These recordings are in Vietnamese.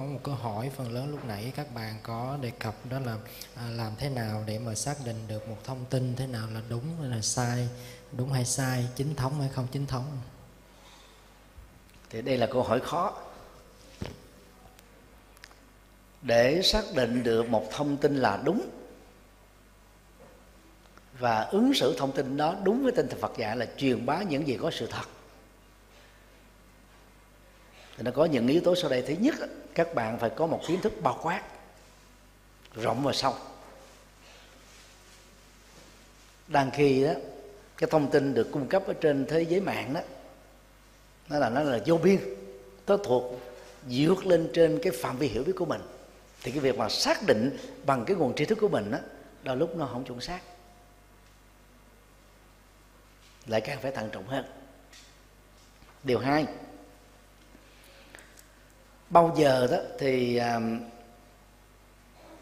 Có một câu hỏi phần lớn lúc nãy các bạn có đề cập, đó là làm thế nào để mà xác định được một thông tin, thế nào là đúng hay là sai, đúng hay sai, chính thống hay không chính thống? Thì đây là câu hỏi khó. Để xác định được một thông tin là đúng và ứng xử thông tin đó đúng với tinh thần Phật dạy là truyền bá những gì có sự thật. Thì nó có những yếu tố sau đây. Thứ nhất, các bạn phải có một kiến thức bao quát, rộng và sâu. Đang khi đó, cái thông tin được cung cấp ở trên thế giới mạng đó, nó là vô biên, nó thuộc vượt lên trên cái phạm vi hiểu biết của mình. Thì cái việc mà xác định bằng cái nguồn tri thức của mình đó, đôi lúc nó không chuẩn xác, lại càng phải thận trọng hơn. Điều hai, bao giờ đó thì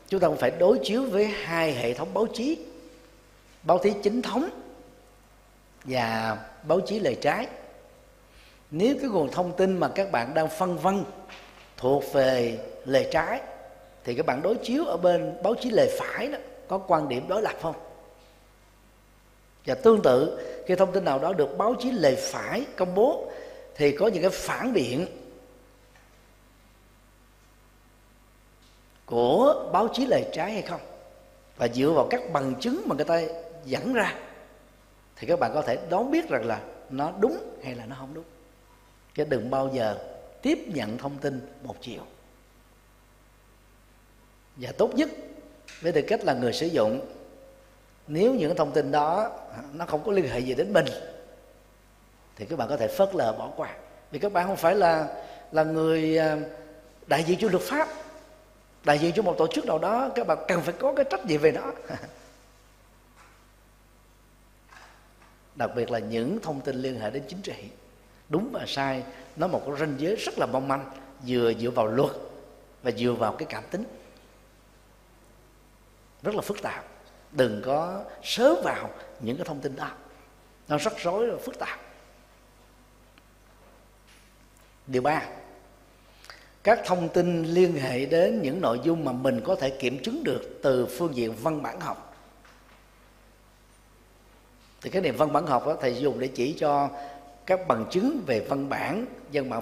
chúng ta cũng phải đối chiếu với hai hệ thống báo chí chính thống và báo chí lề trái. Nếu cái nguồn thông tin mà các bạn đang phân vân thuộc về lề trái thì các bạn đối chiếu ở bên báo chí lề phải đó, có quan điểm đối lập không. Và tương tự, khi thông tin nào đó được báo chí lề phải công bố thì có những cái phản biện của báo chí lề trái hay không, và dựa vào các bằng chứng mà người ta dẫn ra thì các bạn có thể đoán biết rằng là nó đúng hay là nó không đúng. Chứ đừng bao giờ tiếp nhận thông tin một chiều. Và tốt nhất với tư cách là người sử dụng, nếu những thông tin đó nó không có liên hệ gì đến mình thì các bạn có thể phớt lờ, bỏ qua. Vì các bạn không phải là người đại diện cho luật pháp, đại diện cho một tổ chức nào đó, các bạn cần phải có cái trách nhiệm về nó. Đặc biệt là những thông tin liên hệ đến chính trị, đúng và sai nó một cái ranh giới rất là mong manh, vừa dựa vào luật và dựa vào cái cảm tính, rất là phức tạp. Đừng có sớ vào những cái thông tin đó, nó rắc rối và phức tạp. Điều ba, các thông tin liên hệ đến những nội dung mà mình có thể kiểm chứng được từ phương diện văn bản học. Thì cái niệm văn bản học đó, thầy dùng để chỉ cho các bằng chứng về văn bản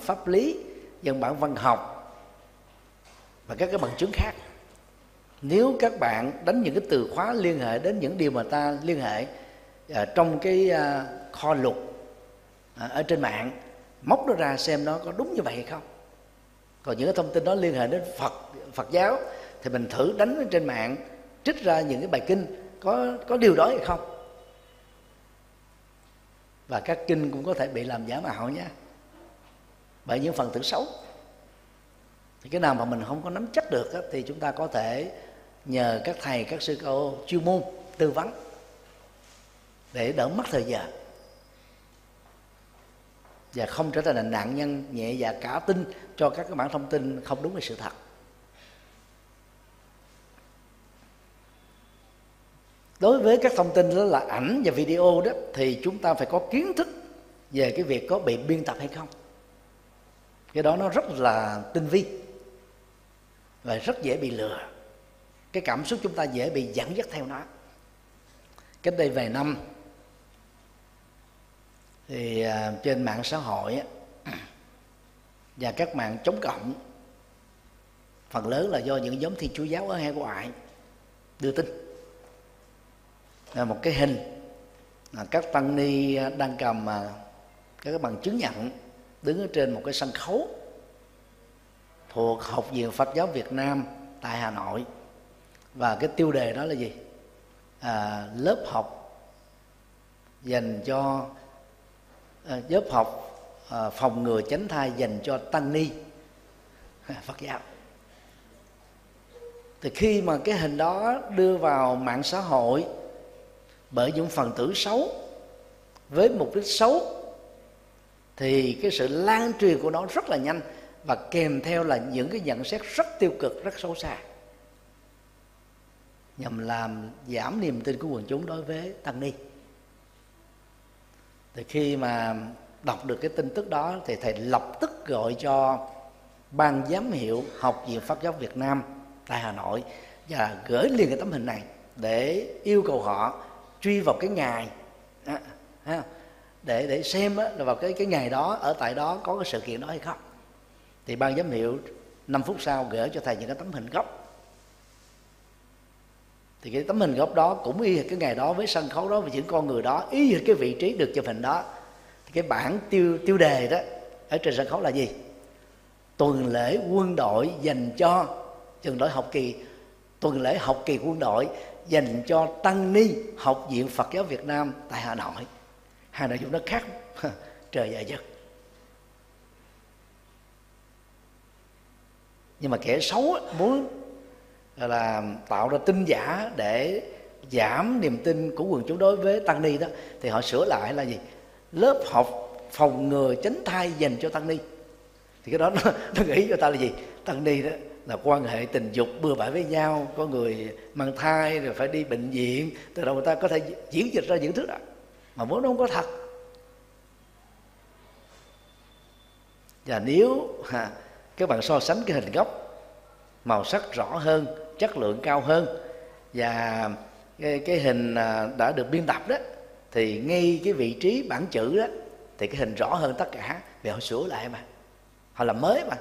pháp lý, văn bản văn học và các cái bằng chứng khác. Nếu các bạn đánh những cái từ khóa liên hệ đến những điều mà ta liên hệ trong cái kho lục ở trên mạng, móc nó ra xem nó có đúng như vậy hay không. Còn những cái thông tin đó liên hệ đến Phật giáo thì mình thử đánh trên mạng, trích ra những cái bài kinh có điều đó hay không. Và các kinh cũng có thể bị làm giả mạo nha, bởi những phần tử xấu. Thì cái nào mà mình không có nắm chắc được á, thì chúng ta có thể nhờ các thầy, các sư cô chuyên môn tư vấn để đỡ mất thời gian và không trở thành nạn nhân nhẹ dạ cả tin cho các cái bản thông tin không đúng với sự thật. Đối với các thông tin đó là ảnh và video đó, thì chúng ta phải có kiến thức về cái việc có bị biên tập hay không. Cái đó nó rất là tinh vi và rất dễ bị lừa. Cái cảm xúc chúng ta dễ bị dẫn dắt theo nó. Cách đây vài năm thì trên mạng xã hội và các mạng chống cộng, phần lớn là do những nhóm Thiên Chúa giáo ở hải ngoại đưa tin là một cái hình các tăng ni đang cầm các bằng chứng nhận đứng ở trên một cái sân khấu thuộc Học viện Phật giáo Việt Nam tại Hà Nội, và cái tiêu đề đó là gì? Lớp học dành cho lớp học phòng ngừa tránh thai dành cho tăng ni Phật giáo. Thì khi mà cái hình đó đưa vào mạng xã hội bởi những phần tử xấu với mục đích xấu thì cái sự lan truyền của nó rất là nhanh, và kèm theo là những cái nhận xét rất tiêu cực, rất xấu xa, nhằm làm giảm niềm tin của quần chúng đối với tăng ni. Thì khi mà đọc được cái tin tức đó thì thầy lập tức gọi cho Ban giám hiệu Học viện Phật giáo Việt Nam tại Hà Nội và gửi liền cái tấm hình này để yêu cầu họ truy vào cái ngày để xem là vào cái ngày đó ở tại đó có cái sự kiện đó hay không. Thì ban giám hiệu 5 phút sau gửi cho thầy những cái tấm hình gốc. Thì cái tấm hình gốc đó cũng y hệt cái ngày đó với sân khấu đó và những con người đó, y hệt cái vị trí được chụp hình đó. Thì cái bản tiêu đề đó ở trên sân khấu là gì? Tuần lễ quân đội dành cho tuần lễ học kỳ quân đội dành cho tăng ni Học viện Phật giáo Việt Nam tại Hà Nội. Hai nội dung nó khác trời và giật. Nhưng mà kẻ xấu muốn là tạo ra tin giả để giảm niềm tin của quần chúng đối với tăng ni đó, thì họ sửa lại là gì? Lớp học phòng ngừa tránh thai dành cho tăng ni. Thì cái đó nó nghĩ cho ta là gì? Tăng ni đó là quan hệ tình dục bừa bãi với nhau, có người mang thai rồi phải đi bệnh viện, từ đầu người ta có thể diễn dịch ra những thứ đó mà vốn nó không có thật. Và nếu các bạn so sánh cái hình gốc màu sắc rõ hơn, chất lượng cao hơn, và cái hình đã được biên tập đó, thì ngay cái vị trí bản chữ đó thì cái hình rõ hơn tất cả, vì họ sửa lại mà, họ làm mới mà.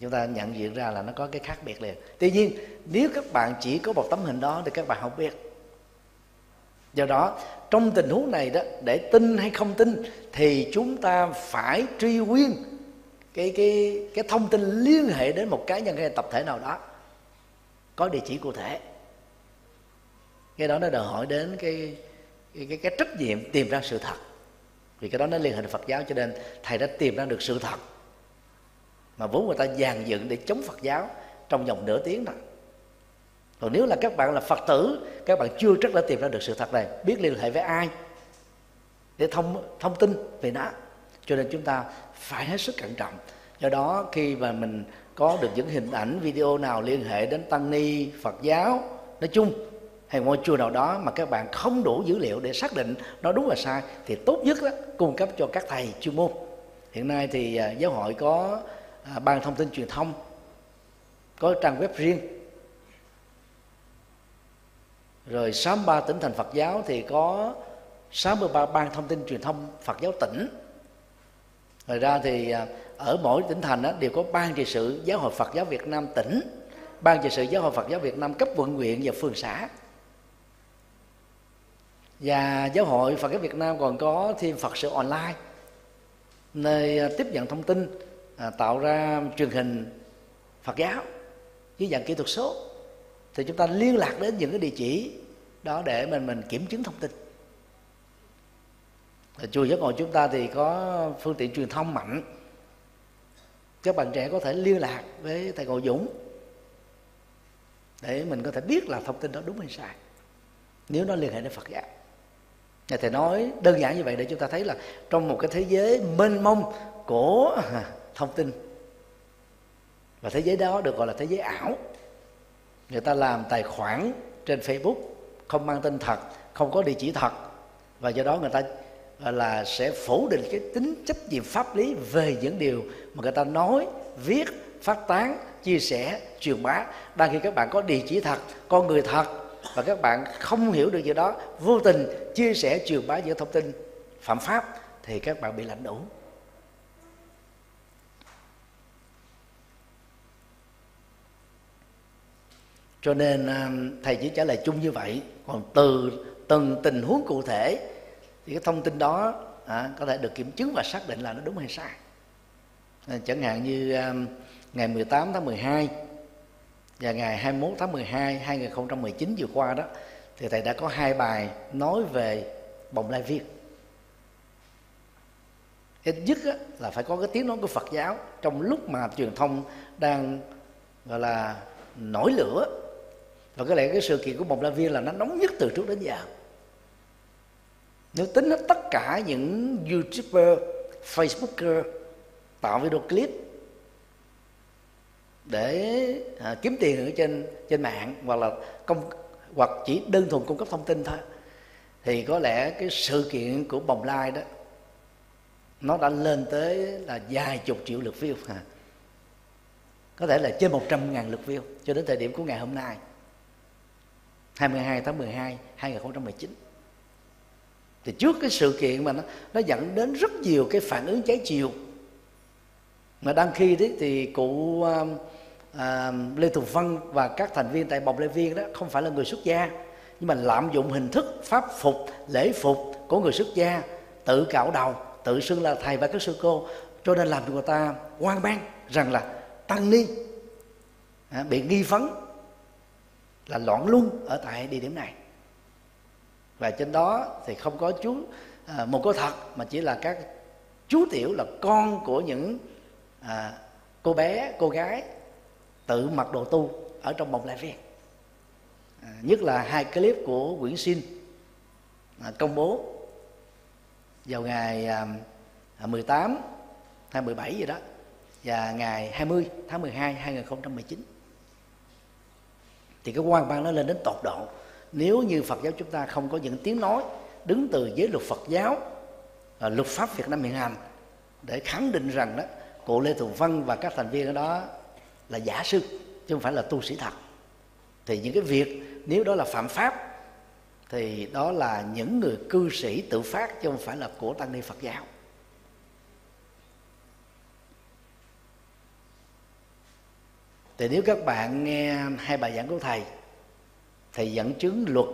Chúng ta nhận diện ra là nó có cái khác biệt liền. Tuy nhiên nếu các bạn chỉ có một tấm hình đó thì các bạn không biết. Do đó trong tình huống này đó, để tin hay không tin thì chúng ta phải truy nguyên cái thông tin liên hệ đến một cá nhân hay tập thể nào đó có địa chỉ cụ thể. Cái đó nó đòi hỏi đến cái trách nhiệm tìm ra sự thật. Vì cái đó nó liên hệ đến Phật giáo, cho nên thầy đã tìm ra được sự thật mà vốn người ta dàn dựng để chống Phật giáo trong vòng nửa tiếng này. Còn nếu là các bạn là Phật tử, các bạn chưa chắc đã tìm ra được sự thật này, biết liên hệ với ai để thông tin về nó. Cho nên chúng ta phải hết sức cẩn trọng. Do đó khi mà mình có được những hình ảnh, video nào liên hệ đến tăng ni Phật giáo nói chung hay ngôi chùa nào đó mà các bạn không đủ dữ liệu để xác định nó đúng hay sai, thì tốt nhất là cung cấp cho các thầy chuyên môn. Hiện nay thì giáo hội có ban thông tin truyền thông, có trang web riêng. Rồi 63 tỉnh thành Phật giáo thì có 63 ban thông tin truyền thông Phật giáo tỉnh. Ngoài ra thì ở mỗi tỉnh thành đó, đều có ban trị sự Giáo hội Phật giáo Việt Nam tỉnh, ban trị sự Giáo hội Phật giáo Việt Nam cấp quận huyện và phường xã. Và Giáo hội Phật giáo Việt Nam còn có thêm Phật sự online, nơi tiếp nhận thông tin, tạo ra truyền hình Phật giáo dưới dạng kỹ thuật số. Thì chúng ta liên lạc đến những cái địa chỉ đó để mình kiểm chứng thông tin. Ở chùa Giác Ngộ chúng ta thì có phương tiện truyền thông mạnh. Các bạn trẻ có thể liên lạc với thầy Cổ Dũng để mình có thể biết là thông tin đó đúng hay sai, nếu nó liên hệ đến Phật giáo. Thầy nói đơn giản như vậy để chúng ta thấy là trong một cái thế giới mênh mông của thông tin, và thế giới đó được gọi là thế giới ảo, người ta làm tài khoản trên Facebook không mang tên thật, không có địa chỉ thật, và do đó người ta là sẽ phủ định cái tính trách nhiệm pháp lý về những điều mà người ta nói, viết, phát tán, chia sẻ, truyền bá. Đang khi các bạn có địa chỉ thật, con người thật, và các bạn không hiểu được điều đó, vô tình chia sẻ, truyền bá những thông tin phạm pháp, thì các bạn bị lãnh đủ. Cho nên thầy chỉ trả lời chung như vậy. Còn từ từng tình huống cụ thể thì cái thông tin đó có thể được kiểm chứng và xác định là nó đúng hay sai. Chẳng hạn như ngày 18 tháng 12 và ngày 21 tháng 12, 2019 vừa qua đó, thì thầy đã có 2 bài nói về Bồng Lai Viên. Ít nhất là phải có cái tiếng nói của Phật giáo trong lúc mà truyền thông đang gọi là nổi lửa. Và có lẽ cái sự kiện của Bồng Lai Viên là nó nóng nhất từ trước đến giờ. Nếu tính hết tất cả những YouTuber, Facebooker tạo video clip để kiếm tiền ở trên mạng, hoặc là hoặc chỉ đơn thuần cung cấp thông tin thôi, thì có lẽ cái sự kiện của Bồng Lai đó nó đã lên tới là vài chục triệu lượt view có thể là trên 100.000 lượt view cho đến thời điểm của ngày hôm nay, 22 tháng 12, 2019. Thì trước cái sự kiện mà nó dẫn đến rất nhiều cái phản ứng trái chiều. Mà đang khi đấy thì cụ Lê Tùng Vân và các thành viên tại Bồng Lai Viên đó không phải là người xuất gia, nhưng mà lạm dụng hình thức pháp phục, lễ phục của người xuất gia, tự cạo đầu, tự xưng là thầy và các sư cô, cho nên làm cho người ta hoang mang rằng là tăng ni, bị nghi vấn là loạn luân ở tại địa điểm này. Và trên đó thì không có chú một có thật, mà chỉ là các chú tiểu là con của những cô bé, cô gái tự mặc đồ tu ở trong Bồng Lai Viên. Nhất là hai clip của Nguyễn Sinh công bố vào ngày 18 tháng 17 gì đó, và ngày 20 tháng 12 2019. Thì cái hoang mang nó lên đến tột độ. Nếu như Phật giáo chúng ta không có những tiếng nói đứng từ giới luật Phật giáo, luật pháp Việt Nam hiện hành để khẳng định rằng đó, cụ Lê Tùng Vân và các thành viên ở đó là giả sư chứ không phải là tu sĩ thật, thì những cái việc nếu đó là phạm pháp thì đó là những người cư sĩ tự phát chứ không phải là của tăng ni Phật giáo. Thì nếu các bạn nghe hai bài giảng của thầy, thầy dẫn chứng luật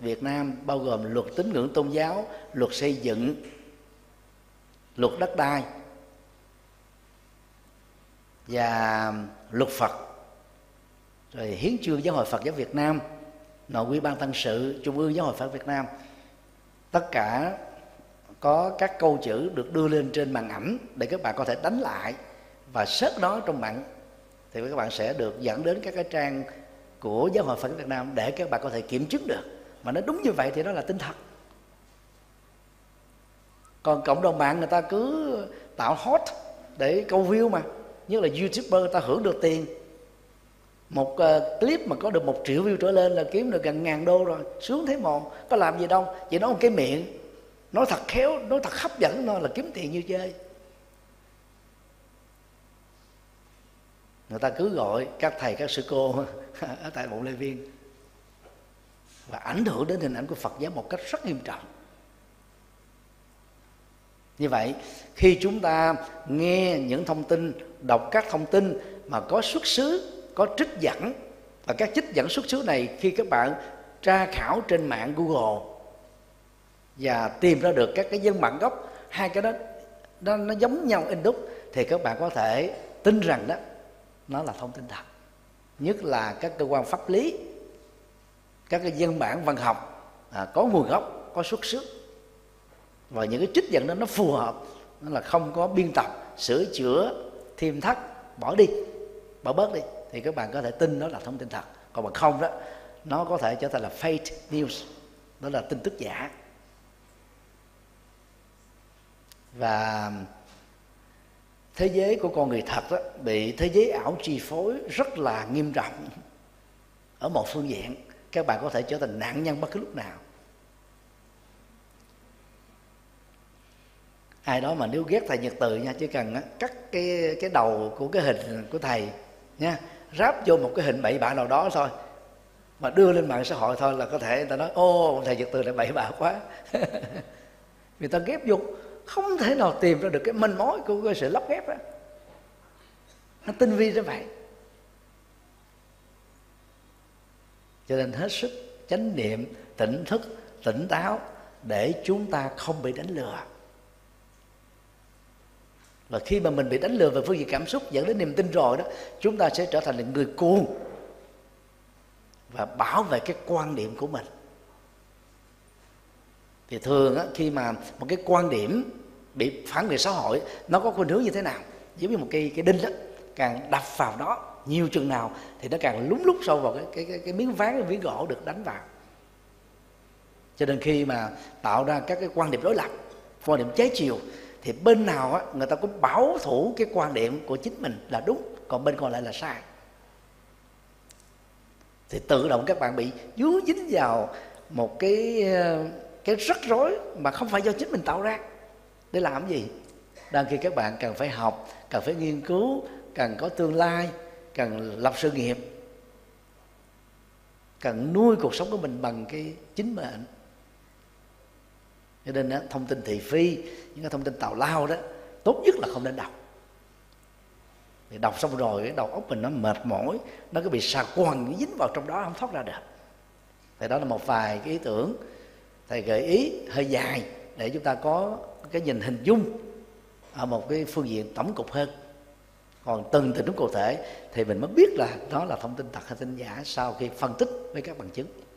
Việt Nam bao gồm luật tín ngưỡng tôn giáo, luật xây dựng, luật đất đai và luật Phật, rồi hiến chương Giáo hội Phật giáo Việt Nam, nội quy ban tăng sự Trung ương Giáo hội Phật Việt Nam, tất cả có các câu chữ được đưa lên trên màn ảnh để các bạn có thể đánh lại và search nó trong mạng, thì các bạn sẽ được dẫn đến các cái trang của Giáo hội Phật giáo Việt Nam để các bạn có thể kiểm chứng được. Mà nó đúng như vậy thì đó là tin thật. Còn cộng đồng mạng người ta cứ tạo hot để câu view, mà như là YouTuber người ta hưởng được tiền. Một clip mà có được 1 triệu view trở lên là kiếm được gần $1.000 rồi, sướng thế mồ, có làm gì đâu, chỉ nói một cái miệng, nói thật khéo, nói thật hấp dẫn nó là kiếm tiền như chơi. Người ta cứ gọi các thầy, các sư cô ở tại Bồng Lai Viên và ảnh hưởng đến hình ảnh của Phật giáo một cách rất nghiêm trọng. Như vậy, khi chúng ta nghe những thông tin, đọc các thông tin mà có xuất xứ, có trích dẫn, và các trích dẫn xuất xứ này khi các bạn tra khảo trên mạng Google và tìm ra được các cái dân bản gốc, hai cái đó nó giống nhau in đúc, thì các bạn có thể tin rằng đó nó là thông tin thật. Nhất là các cơ quan pháp lý, các cái dân bản văn học có nguồn gốc, có xuất xứ, và những cái trích dẫn đó nó phù hợp, nó là không có biên tập, sửa chữa, thêm thắt, bỏ đi, bỏ bớt đi, thì các bạn có thể tin nó là thông tin thật. Còn mà không đó, nó có thể trở thành là fake news, đó là tin tức giả. Và thế giới của con người thật đó, bị thế giới ảo chi phối rất là nghiêm trọng. Ở một phương diện, các bạn có thể trở thành nạn nhân bất cứ lúc nào. Ai đó mà nếu ghét thầy Nhật Từ nha, chỉ cần cắt cái đầu của cái hình của thầy nha, ráp vô một cái hình bậy bạ nào đó thôi mà đưa lên mạng xã hội thôi là có thể người ta nói ô thầy Nhật Từ lại bậy bạ quá. Người ta ghép vô không thể nào tìm ra được cái manh mối của cái sự lắp ghép đó, nó tinh vi ra vậy. Cho nên hết sức chánh niệm, tỉnh thức, tỉnh táo để chúng ta không bị đánh lừa. Và khi mà mình bị đánh lừa về phương diện cảm xúc dẫn đến niềm tin rồi đó, chúng ta sẽ trở thành là người cuồng và bảo vệ cái quan điểm của mình. Thì thường á, khi mà một cái quan điểm bị phản biện xã hội, nó có khuynh hướng như thế nào? Giống như một cái đinh đó, càng đập vào đó nhiều chừng nào thì nó càng lúng lút sâu vào cái miếng ván, cái miếng gỗ được đánh vào. Cho nên khi mà tạo ra các cái quan điểm đối lập, quan điểm trái chiều, thì bên nào á, người ta cũng bảo thủ cái quan điểm của chính mình là đúng, còn bên còn lại là sai. Thì tự động các bạn bị dướng dính vào một cái rắc rối mà không phải do chính mình tạo ra. Để làm gì? Đang khi các bạn cần phải học, cần phải nghiên cứu, cần có tương lai, cần lập sự nghiệp, cần nuôi cuộc sống của mình bằng cái chính mệnh. Cho nên đó, thông tin thị phi, những cái thông tin tào lao đó tốt nhất là không nên đọc. Thì đọc xong rồi cái đầu óc mình nó mệt mỏi, nó cứ bị xà quần dính vào trong đó, không thoát ra được. Thì đó là một vài cái ý tưởng thầy gợi ý hơi dài để chúng ta có cái nhìn hình dung ở một cái phương diện tổng cục hơn. Còn từng tình huống cụ thể thì mình mới biết là đó là thông tin thật hay tin giả sau khi phân tích với các bằng chứng.